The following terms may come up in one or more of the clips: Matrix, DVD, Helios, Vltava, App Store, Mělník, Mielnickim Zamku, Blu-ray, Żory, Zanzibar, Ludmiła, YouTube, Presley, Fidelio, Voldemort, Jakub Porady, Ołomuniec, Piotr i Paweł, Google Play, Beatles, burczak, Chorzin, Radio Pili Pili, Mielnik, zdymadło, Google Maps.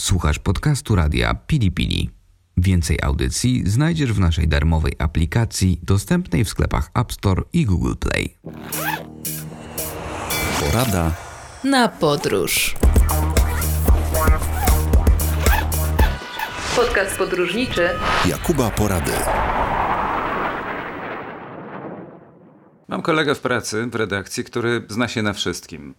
Słuchasz podcastu Radia Pili Pili. Więcej audycji znajdziesz w naszej darmowej aplikacji dostępnej w sklepach App Store i Google Play. Porada na podróż. Podcast podróżniczy Jakuba Porady. Mam kolegę w pracy, w redakcji, który zna się na wszystkim.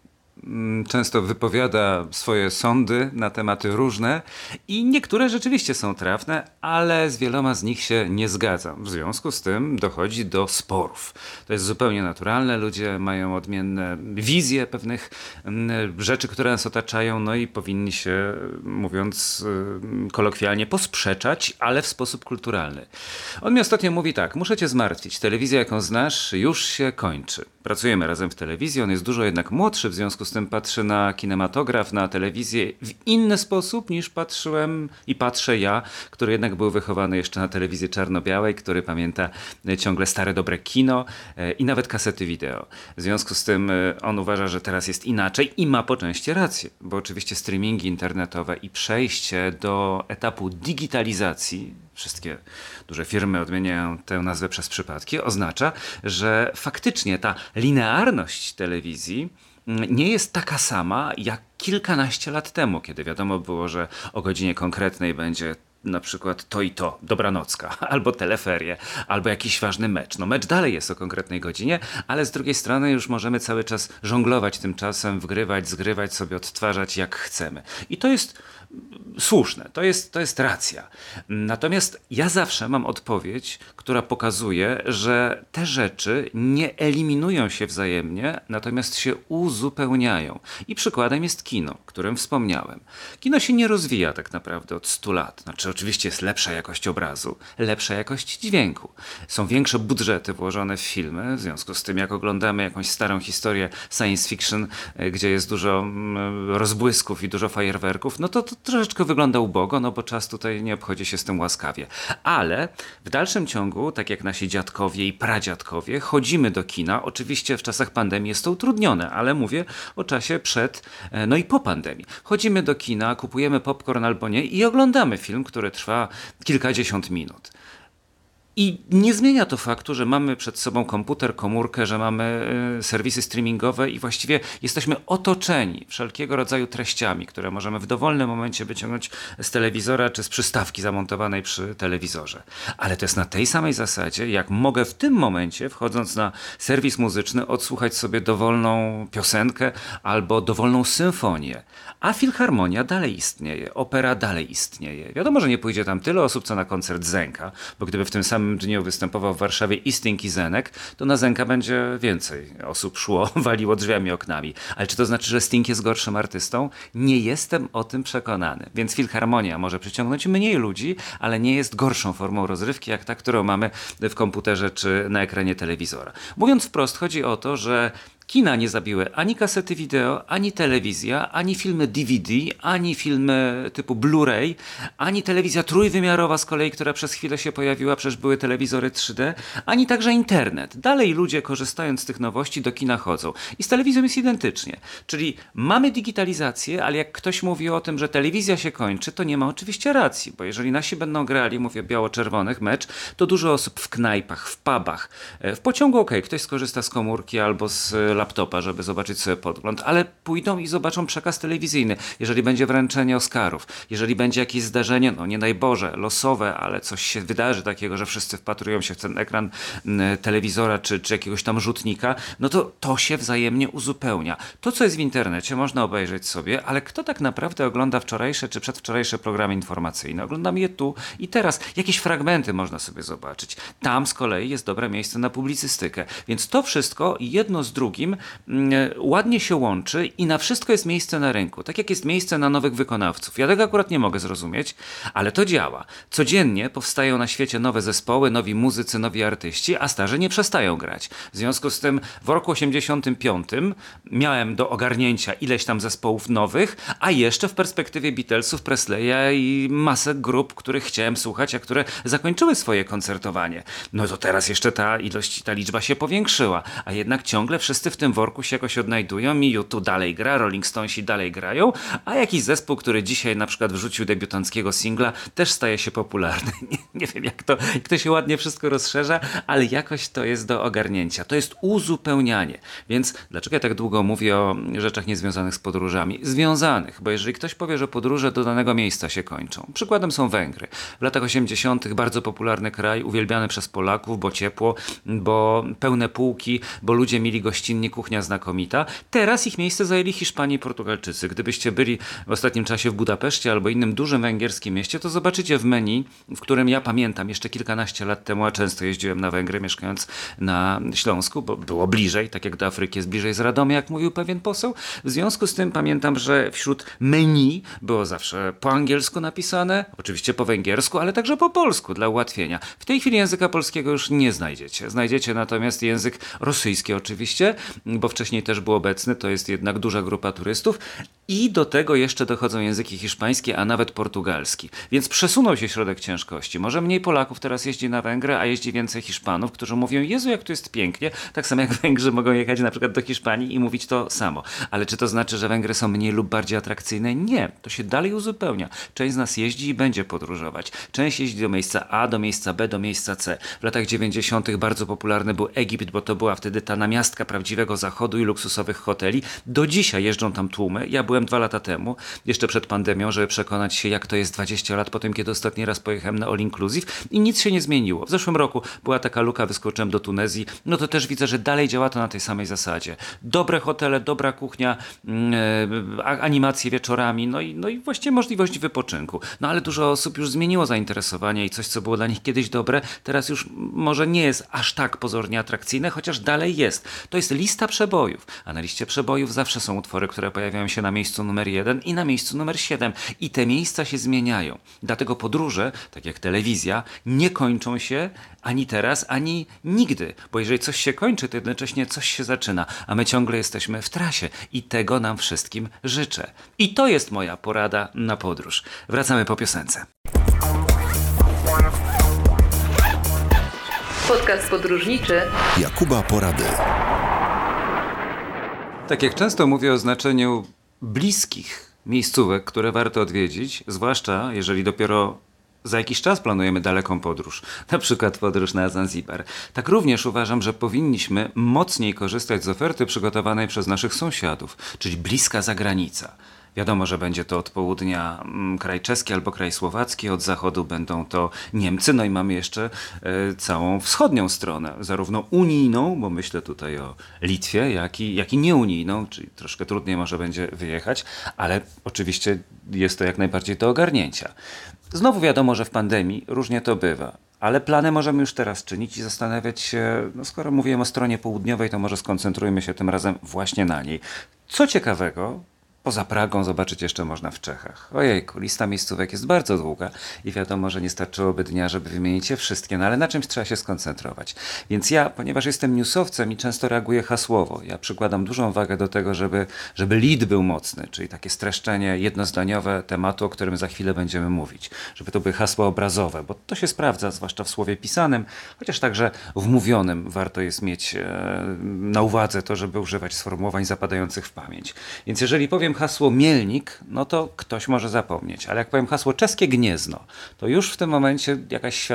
Często wypowiada swoje sądy na tematy różne i niektóre rzeczywiście są trafne, ale z wieloma z nich się nie zgadzam. W związku z tym dochodzi do sporów. To jest zupełnie naturalne, ludzie mają odmienne wizje pewnych rzeczy, które nas otaczają, no i powinni się, mówiąc kolokwialnie, posprzeczać, ale w sposób kulturalny. On mi ostatnio mówi tak: muszę cię zmartwić, telewizja jaką znasz już się kończy. Pracujemy razem w telewizji, on jest dużo jednak młodszy, w związku z tym patrzy na kinematograf, na telewizję w inny sposób niż patrzyłem i patrzę ja, który jednak był wychowany jeszcze na telewizji czarno-białej, który pamięta ciągle stare dobre kino i nawet kasety wideo. W związku z tym on uważa, że teraz jest inaczej i ma po części rację, bo oczywiście streamingi internetowe i przejście do etapu digitalizacji, wszystkie duże firmy odmieniają tę nazwę przez przypadki, oznacza, że faktycznie ta linearność telewizji nie jest taka sama jak kilkanaście lat temu, kiedy wiadomo było, że o godzinie konkretnej będzie na przykład to i to, dobranocka, albo teleferie, albo jakiś ważny mecz. No mecz dalej jest o konkretnej godzinie, ale z drugiej strony już możemy cały czas żonglować tym czasem, wgrywać, zgrywać sobie, odtwarzać jak chcemy. I to jest słuszne, to jest racja. Natomiast ja zawsze mam odpowiedź, która pokazuje, że te rzeczy nie eliminują się wzajemnie, natomiast się uzupełniają. I przykładem jest kino, o którym wspomniałem. Kino się nie rozwija tak naprawdę od 100 lat. Znaczy oczywiście jest lepsza jakość obrazu, lepsza jakość dźwięku. Są większe budżety włożone w filmy, w związku z tym jak oglądamy jakąś starą historię science fiction, gdzie jest dużo rozbłysków i dużo fajerwerków, no to troszeczkę wygląda ubogo, no bo czas tutaj nie obchodzi się z tym łaskawie. Ale w dalszym ciągu, tak jak nasi dziadkowie i pradziadkowie, chodzimy do kina. Oczywiście w czasach pandemii jest to utrudnione, ale mówię o czasie przed, no i po pandemii. Chodzimy do kina, kupujemy popcorn albo nie i oglądamy film, który trwa kilkadziesiąt minut. I nie zmienia to faktu, że mamy przed sobą komputer, komórkę, że mamy serwisy streamingowe i właściwie jesteśmy otoczeni wszelkiego rodzaju treściami, które możemy w dowolnym momencie wyciągnąć z telewizora czy z przystawki zamontowanej przy telewizorze. Ale to jest na tej samej zasadzie, jak mogę w tym momencie, wchodząc na serwis muzyczny, odsłuchać sobie dowolną piosenkę albo dowolną symfonię. A filharmonia dalej istnieje, opera dalej istnieje. Wiadomo, że nie pójdzie tam tyle osób, co na koncert Zenka, bo gdyby w tym samym dniu występował w Warszawie i Sting i Zenek, to na Zenka będzie więcej osób szło, waliło drzwiami, oknami. Ale czy to znaczy, że Sting jest gorszym artystą? Nie jestem o tym przekonany. Więc filharmonia może przyciągnąć mniej ludzi, ale nie jest gorszą formą rozrywki, jak ta, którą mamy w komputerze czy na ekranie telewizora. Mówiąc wprost, chodzi o to, że kina nie zabiły ani kasety wideo, ani telewizja, ani filmy DVD, ani filmy typu Blu-ray, ani telewizja trójwymiarowa z kolei, która przez chwilę się pojawiła, przecież były telewizory 3D, ani także internet. Dalej ludzie, korzystając z tych nowości, do kina chodzą. I z telewizją jest identycznie. Czyli mamy digitalizację, ale jak ktoś mówi o tym, że telewizja się kończy, to nie ma oczywiście racji, bo jeżeli nasi będą grali, mówię biało-czerwonych mecz, to dużo osób w knajpach, w pubach, w pociągu ktoś skorzysta z komórki albo z laptopa, żeby zobaczyć sobie podgląd, ale pójdą i zobaczą przekaz telewizyjny. Jeżeli będzie wręczenie Oscarów, jeżeli będzie jakieś zdarzenie, no nie daj Boże, losowe, ale coś się wydarzy takiego, że wszyscy wpatrują się w ten ekran telewizora czy jakiegoś tam rzutnika, no to się wzajemnie uzupełnia. To, co jest w internecie, można obejrzeć sobie, ale kto tak naprawdę ogląda wczorajsze czy przedwczorajsze programy informacyjne? Oglądam je tu i teraz. Jakieś fragmenty można sobie zobaczyć. Tam z kolei jest dobre miejsce na publicystykę. Więc to wszystko jedno z drugim ładnie się łączy i na wszystko jest miejsce na rynku, tak jak jest miejsce na nowych wykonawców. Ja tego akurat nie mogę zrozumieć, ale to działa. Codziennie powstają na świecie nowe zespoły, nowi muzycy, nowi artyści, a starzy nie przestają grać. W związku z tym w roku 85 miałem do ogarnięcia ileś tam zespołów nowych, a jeszcze w perspektywie Beatlesów, Presleya i masę grup, których chciałem słuchać, a które zakończyły swoje koncertowanie. No to teraz jeszcze ta ilość, ta liczba się powiększyła, a jednak ciągle wszyscy w w tym worku się jakoś odnajdują i YouTube dalej gra, Rolling Stonesi dalej grają, a jakiś zespół, który dzisiaj na przykład wrzucił debiutanckiego singla, też staje się popularny. Nie wiem jak to się ładnie wszystko rozszerza, ale jakoś to jest do ogarnięcia. To jest uzupełnianie. Więc dlaczego ja tak długo mówię o rzeczach niezwiązanych z podróżami? Związanych, bo jeżeli ktoś powie, że podróże do danego miejsca się kończą. Przykładem są Węgry. W latach 80. bardzo popularny kraj, uwielbiany przez Polaków, bo ciepło, bo pełne półki, bo ludzie mieli gościnnie, kuchnia znakomita. Teraz ich miejsce zajęli Hiszpanie i Portugalczycy. Gdybyście byli w ostatnim czasie w Budapeszcie albo innym dużym węgierskim mieście, to zobaczycie w menu, w którym ja pamiętam jeszcze kilkanaście lat temu, a często jeździłem na Węgry, mieszkając na Śląsku, bo było bliżej, tak jak do Afryki jest bliżej z Radomia, jak mówił pewien poseł. W związku z tym pamiętam, że wśród menu było zawsze po angielsku napisane, oczywiście po węgiersku, ale także po polsku dla ułatwienia. W tej chwili języka polskiego już nie znajdziecie. Znajdziecie natomiast język rosyjski oczywiście, bo wcześniej też był obecny, to jest jednak duża grupa turystów i do tego jeszcze dochodzą języki hiszpańskie, a nawet portugalski. Więc przesunął się środek ciężkości. Może mniej Polaków teraz jeździ na Węgry, a jeździ więcej Hiszpanów, którzy mówią, Jezu, jak tu jest pięknie, tak samo jak Węgrzy mogą jechać na przykład do Hiszpanii i mówić to samo. Ale czy to znaczy, że Węgry są mniej lub bardziej atrakcyjne? Nie. To się dalej uzupełnia. Część z nas jeździ i będzie podróżować. Część jeździ do miejsca A, do miejsca B, do miejsca C. W latach 90. bardzo popularny był Egipt, bo to była wtedy ta namiastka prawdziwego zachodu i luksusowych hoteli. Do dzisiaj jeżdżą tam tłumy. Ja byłem 2 lata temu, jeszcze przed pandemią, żeby przekonać się, jak to jest 20 lat po tym, kiedy ostatni raz pojechałem na All Inclusive i nic się nie zmieniło. W zeszłym roku była taka luka, wyskoczyłem do Tunezji, no to też widzę, że dalej działa to na tej samej zasadzie. Dobre hotele, dobra kuchnia, animacje wieczorami, no i właściwie możliwość wypoczynku. No ale dużo osób już zmieniło zainteresowanie i coś, co było dla nich kiedyś dobre, teraz już może nie jest aż tak pozornie atrakcyjne, chociaż dalej jest. To jest lista przebojów, a na liście przebojów zawsze są utwory, które pojawiają się na miejscu numer 1 i na miejscu numer 7 i te miejsca się zmieniają. Dlatego podróże, tak jak telewizja, nie kończą się ani teraz, ani nigdy, bo jeżeli coś się kończy, to jednocześnie coś się zaczyna, a my ciągle jesteśmy w trasie i tego nam wszystkim życzę. I to jest moja porada na podróż. Wracamy po piosence. Podcast podróżniczy Jakuba Porady. Tak jak często mówię o znaczeniu bliskich miejscówek, które warto odwiedzić, zwłaszcza jeżeli dopiero za jakiś czas planujemy daleką podróż, na przykład podróż na Zanzibar. Tak również uważam, że powinniśmy mocniej korzystać z oferty przygotowanej przez naszych sąsiadów, czyli bliska zagranica. Wiadomo, że będzie to od południa kraj czeski albo kraj słowacki, od zachodu będą to Niemcy, no i mamy jeszcze całą wschodnią stronę, zarówno unijną, bo myślę tutaj o Litwie, jak i nieunijną, czyli troszkę trudniej może będzie wyjechać, ale oczywiście jest to jak najbardziej do ogarnięcia. Znowu wiadomo, że w pandemii różnie to bywa. Ale plany możemy już teraz czynić i zastanawiać się, no skoro mówiłem o stronie południowej, to może skoncentrujmy się tym razem właśnie na niej. Co ciekawego, poza Pragą zobaczyć jeszcze można w Czechach. Ojejku, lista miejscówek jest bardzo długa i wiadomo, że nie starczyłoby dnia, żeby wymienić je wszystkie, no ale na czymś trzeba się skoncentrować. Więc ja, ponieważ jestem newsowcem i często reaguję hasłowo, ja przykładam dużą wagę do tego, żeby lead był mocny, czyli takie streszczenie jednozdaniowe tematu, o którym za chwilę będziemy mówić. Żeby to były hasła obrazowe, bo to się sprawdza, zwłaszcza w słowie pisanym, chociaż także w mówionym warto jest mieć na uwadze to, żeby używać sformułowań zapadających w pamięć. Więc jeżeli powiem hasło Mielnik, no to ktoś może zapomnieć, ale jak powiem hasło czeskie Gniezno, to już w tym momencie jakaś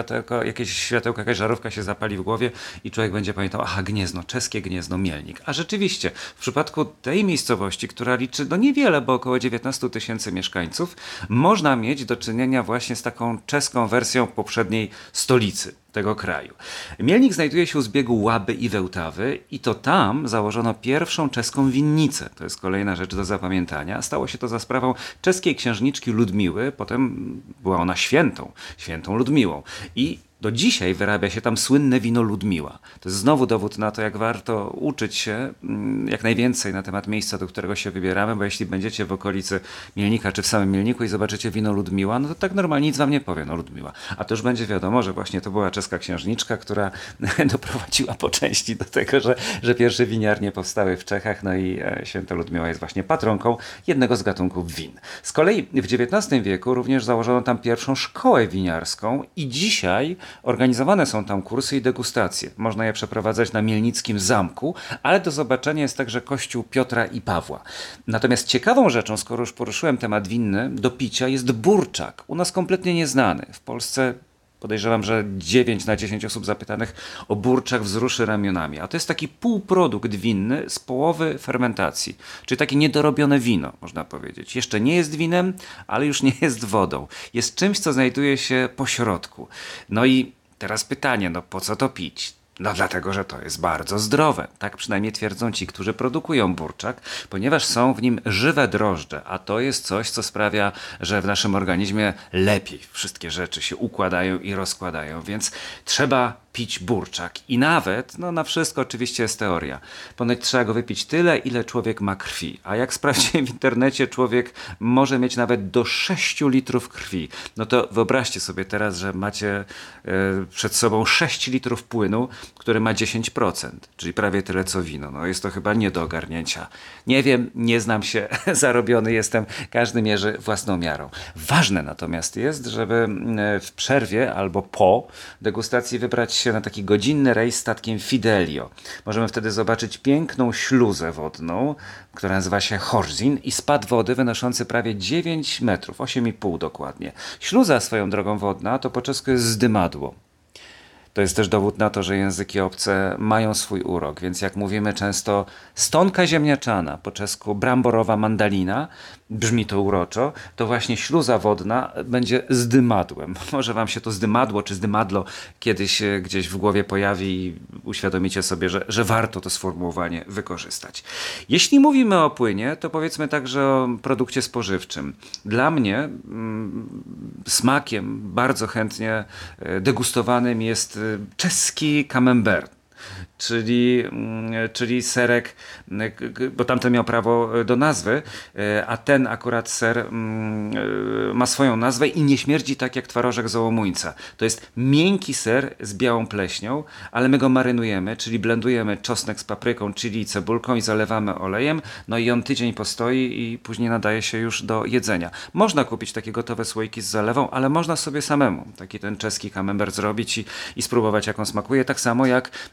żarówka się zapali w głowie i człowiek będzie pamiętał, aha, Gniezno, czeskie Gniezno, Mielnik. A rzeczywiście, w przypadku tej miejscowości, która liczy niewiele, bo około 19 000 mieszkańców, można mieć do czynienia właśnie z taką czeską wersją poprzedniej stolicy tego kraju. Mielnik znajduje się u zbiegu Łaby i Vltavy i to tam założono pierwszą czeską winnicę. To jest kolejna rzecz do zapamiętania. Stało się to za sprawą czeskiej księżniczki Ludmiły, potem była ona świętą Ludmiłą i do dzisiaj wyrabia się tam słynne wino Ludmiła. To jest znowu dowód na to, jak warto uczyć się jak najwięcej na temat miejsca, do którego się wybieramy, bo jeśli będziecie w okolicy Mielnika czy w samym Mielniku i zobaczycie wino Ludmiła, no to tak normalnie nic wam nie powie, no Ludmiła. A to już będzie wiadomo, że właśnie to była czeska księżniczka, która doprowadziła po części do tego, że pierwsze winiarnie powstały w Czechach, no i święta Ludmiła jest właśnie patronką jednego z gatunków win. Z kolei w XIX wieku również założono tam pierwszą szkołę winiarską i dzisiaj Organizowane są tam kursy i degustacje. Można je przeprowadzać na Mielnickim Zamku, ale do zobaczenia jest także kościół Piotra i Pawła. Natomiast ciekawą rzeczą, skoro już poruszyłem temat winny, do picia jest burczak. U nas kompletnie nieznany. W Polsce podejrzewam, że 9 na 10 osób zapytanych o burczak wzruszy ramionami. A to jest taki półprodukt winny z połowy fermentacji. Czyli takie niedorobione wino, można powiedzieć. Jeszcze nie jest winem, ale już nie jest wodą. Jest czymś, co znajduje się po środku. No i teraz pytanie, no po co to pić? No dlatego, że to jest bardzo zdrowe. Tak przynajmniej twierdzą ci, którzy produkują burczak, ponieważ są w nim żywe drożdże, a to jest coś, co sprawia, że w naszym organizmie lepiej wszystkie rzeczy się układają i rozkładają, więc trzeba pić burczak. I nawet, no na wszystko oczywiście jest teoria. Ponoć trzeba go wypić tyle, ile człowiek ma krwi. A jak sprawdziłem w internecie, człowiek może mieć nawet do 6 litrów krwi. No to wyobraźcie sobie teraz, że macie przed sobą 6 litrów płynu, który ma 10%, czyli prawie tyle co wino. No jest to chyba nie do ogarnięcia. Nie wiem, nie znam się, zarobiony jestem, każdy mierzy własną miarą. Ważne natomiast jest, żeby w przerwie albo po degustacji wybrać się na taki godzinny rejs statkiem Fidelio. Możemy wtedy zobaczyć piękną śluzę wodną, która nazywa się Chorzin i spad wody wynoszący prawie 9 metrów, 8,5 dokładnie. Śluza swoją drogą wodna to po czesku jest zdymadło. To jest też dowód na to, że języki obce mają swój urok, więc jak mówimy często stonka ziemniaczana, po czesku bramborowa mandalina, brzmi to uroczo, to właśnie śluza wodna będzie zdymadłem. Może wam się to zdymadło czy zdymadlo kiedyś gdzieś w głowie pojawi i uświadomicie sobie, że warto to sformułowanie wykorzystać. Jeśli mówimy o płynie, to powiedzmy także o produkcie spożywczym. Dla mnie smakiem bardzo chętnie degustowanym jest czeski camembert. Czyli serek, bo tamten miał prawo do nazwy, a ten akurat ser ma swoją nazwę i nie śmierdzi tak jak twarożek z Ołomuńca. To jest miękki ser z białą pleśnią, ale my go marynujemy, czyli blendujemy czosnek z papryką, chili i cebulką i zalewamy olejem, no i on tydzień postoi i później nadaje się już do jedzenia. Można kupić takie gotowe słoiki z zalewą, ale można sobie samemu taki ten czeski camembert zrobić i spróbować jak on smakuje, tak samo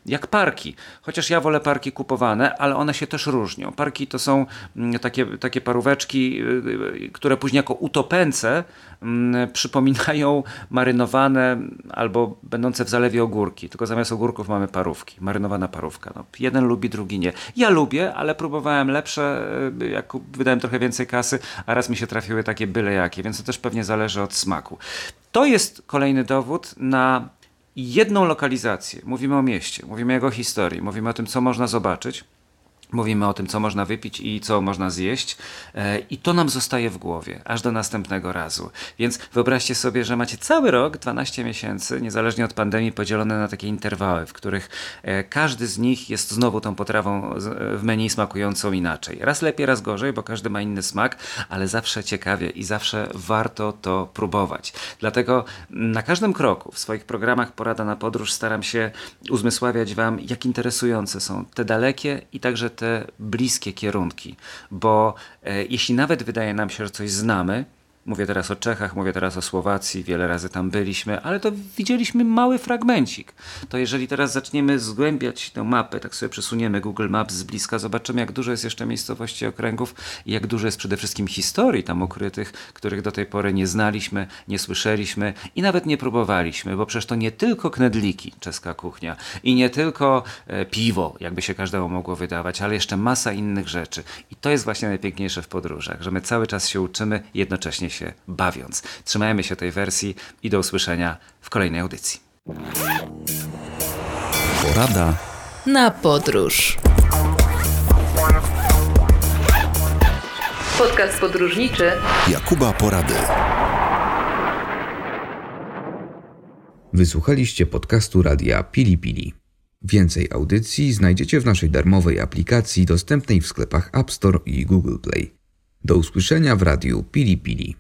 jak parki. Chociaż ja wolę parki kupowane, ale one się też różnią. Parki to są takie paróweczki, które później jako utopęce przypominają marynowane albo będące w zalewie ogórki. Tylko zamiast ogórków mamy parówki. Marynowana parówka. No, jeden lubi, drugi nie. Ja lubię, ale próbowałem lepsze, jak wydałem trochę więcej kasy, a raz mi się trafiły takie byle jakie, więc to też pewnie zależy od smaku. To jest kolejny dowód na jedną lokalizację. Mówimy o mieście, mówimy o jego historii, mówimy o tym, co można zobaczyć, mówimy o tym, co można wypić i co można zjeść i to nam zostaje w głowie, aż do następnego razu. Więc wyobraźcie sobie, że macie cały rok, 12 miesięcy, niezależnie od pandemii, podzielone na takie interwały, w których każdy z nich jest znowu tą potrawą w menu smakującą inaczej. Raz lepiej, raz gorzej, bo każdy ma inny smak, ale zawsze ciekawie i zawsze warto to próbować. Dlatego na każdym kroku w swoich programach Porada na Podróż staram się uzmysławiać wam, jak interesujące są te dalekie i także te bliskie kierunki, bo jeśli nawet wydaje nam się, że coś znamy, mówię teraz o Czechach, mówię teraz o Słowacji, wiele razy tam byliśmy, ale to widzieliśmy mały fragmencik. To jeżeli teraz zaczniemy zgłębiać tę mapę, tak sobie przesuniemy Google Maps z bliska, zobaczymy jak dużo jest jeszcze miejscowości, okręgów i jak dużo jest przede wszystkim historii tam ukrytych, których do tej pory nie znaliśmy, nie słyszeliśmy i nawet nie próbowaliśmy, bo przecież to nie tylko knedliki, czeska kuchnia i nie tylko piwo, jakby się każdemu mogło wydawać, ale jeszcze masa innych rzeczy. I to jest właśnie najpiękniejsze w podróżach, że my cały czas się uczymy, jednocześnie się bawiąc. Trzymajmy się tej wersji i do usłyszenia w kolejnej audycji. Porada na podróż. Podcast podróżniczy Jakuba Porady. Wysłuchaliście podcastu Radia Pili Pili. Więcej audycji znajdziecie w naszej darmowej aplikacji dostępnej w sklepach App Store i Google Play. Do usłyszenia w Radiu Pili Pili.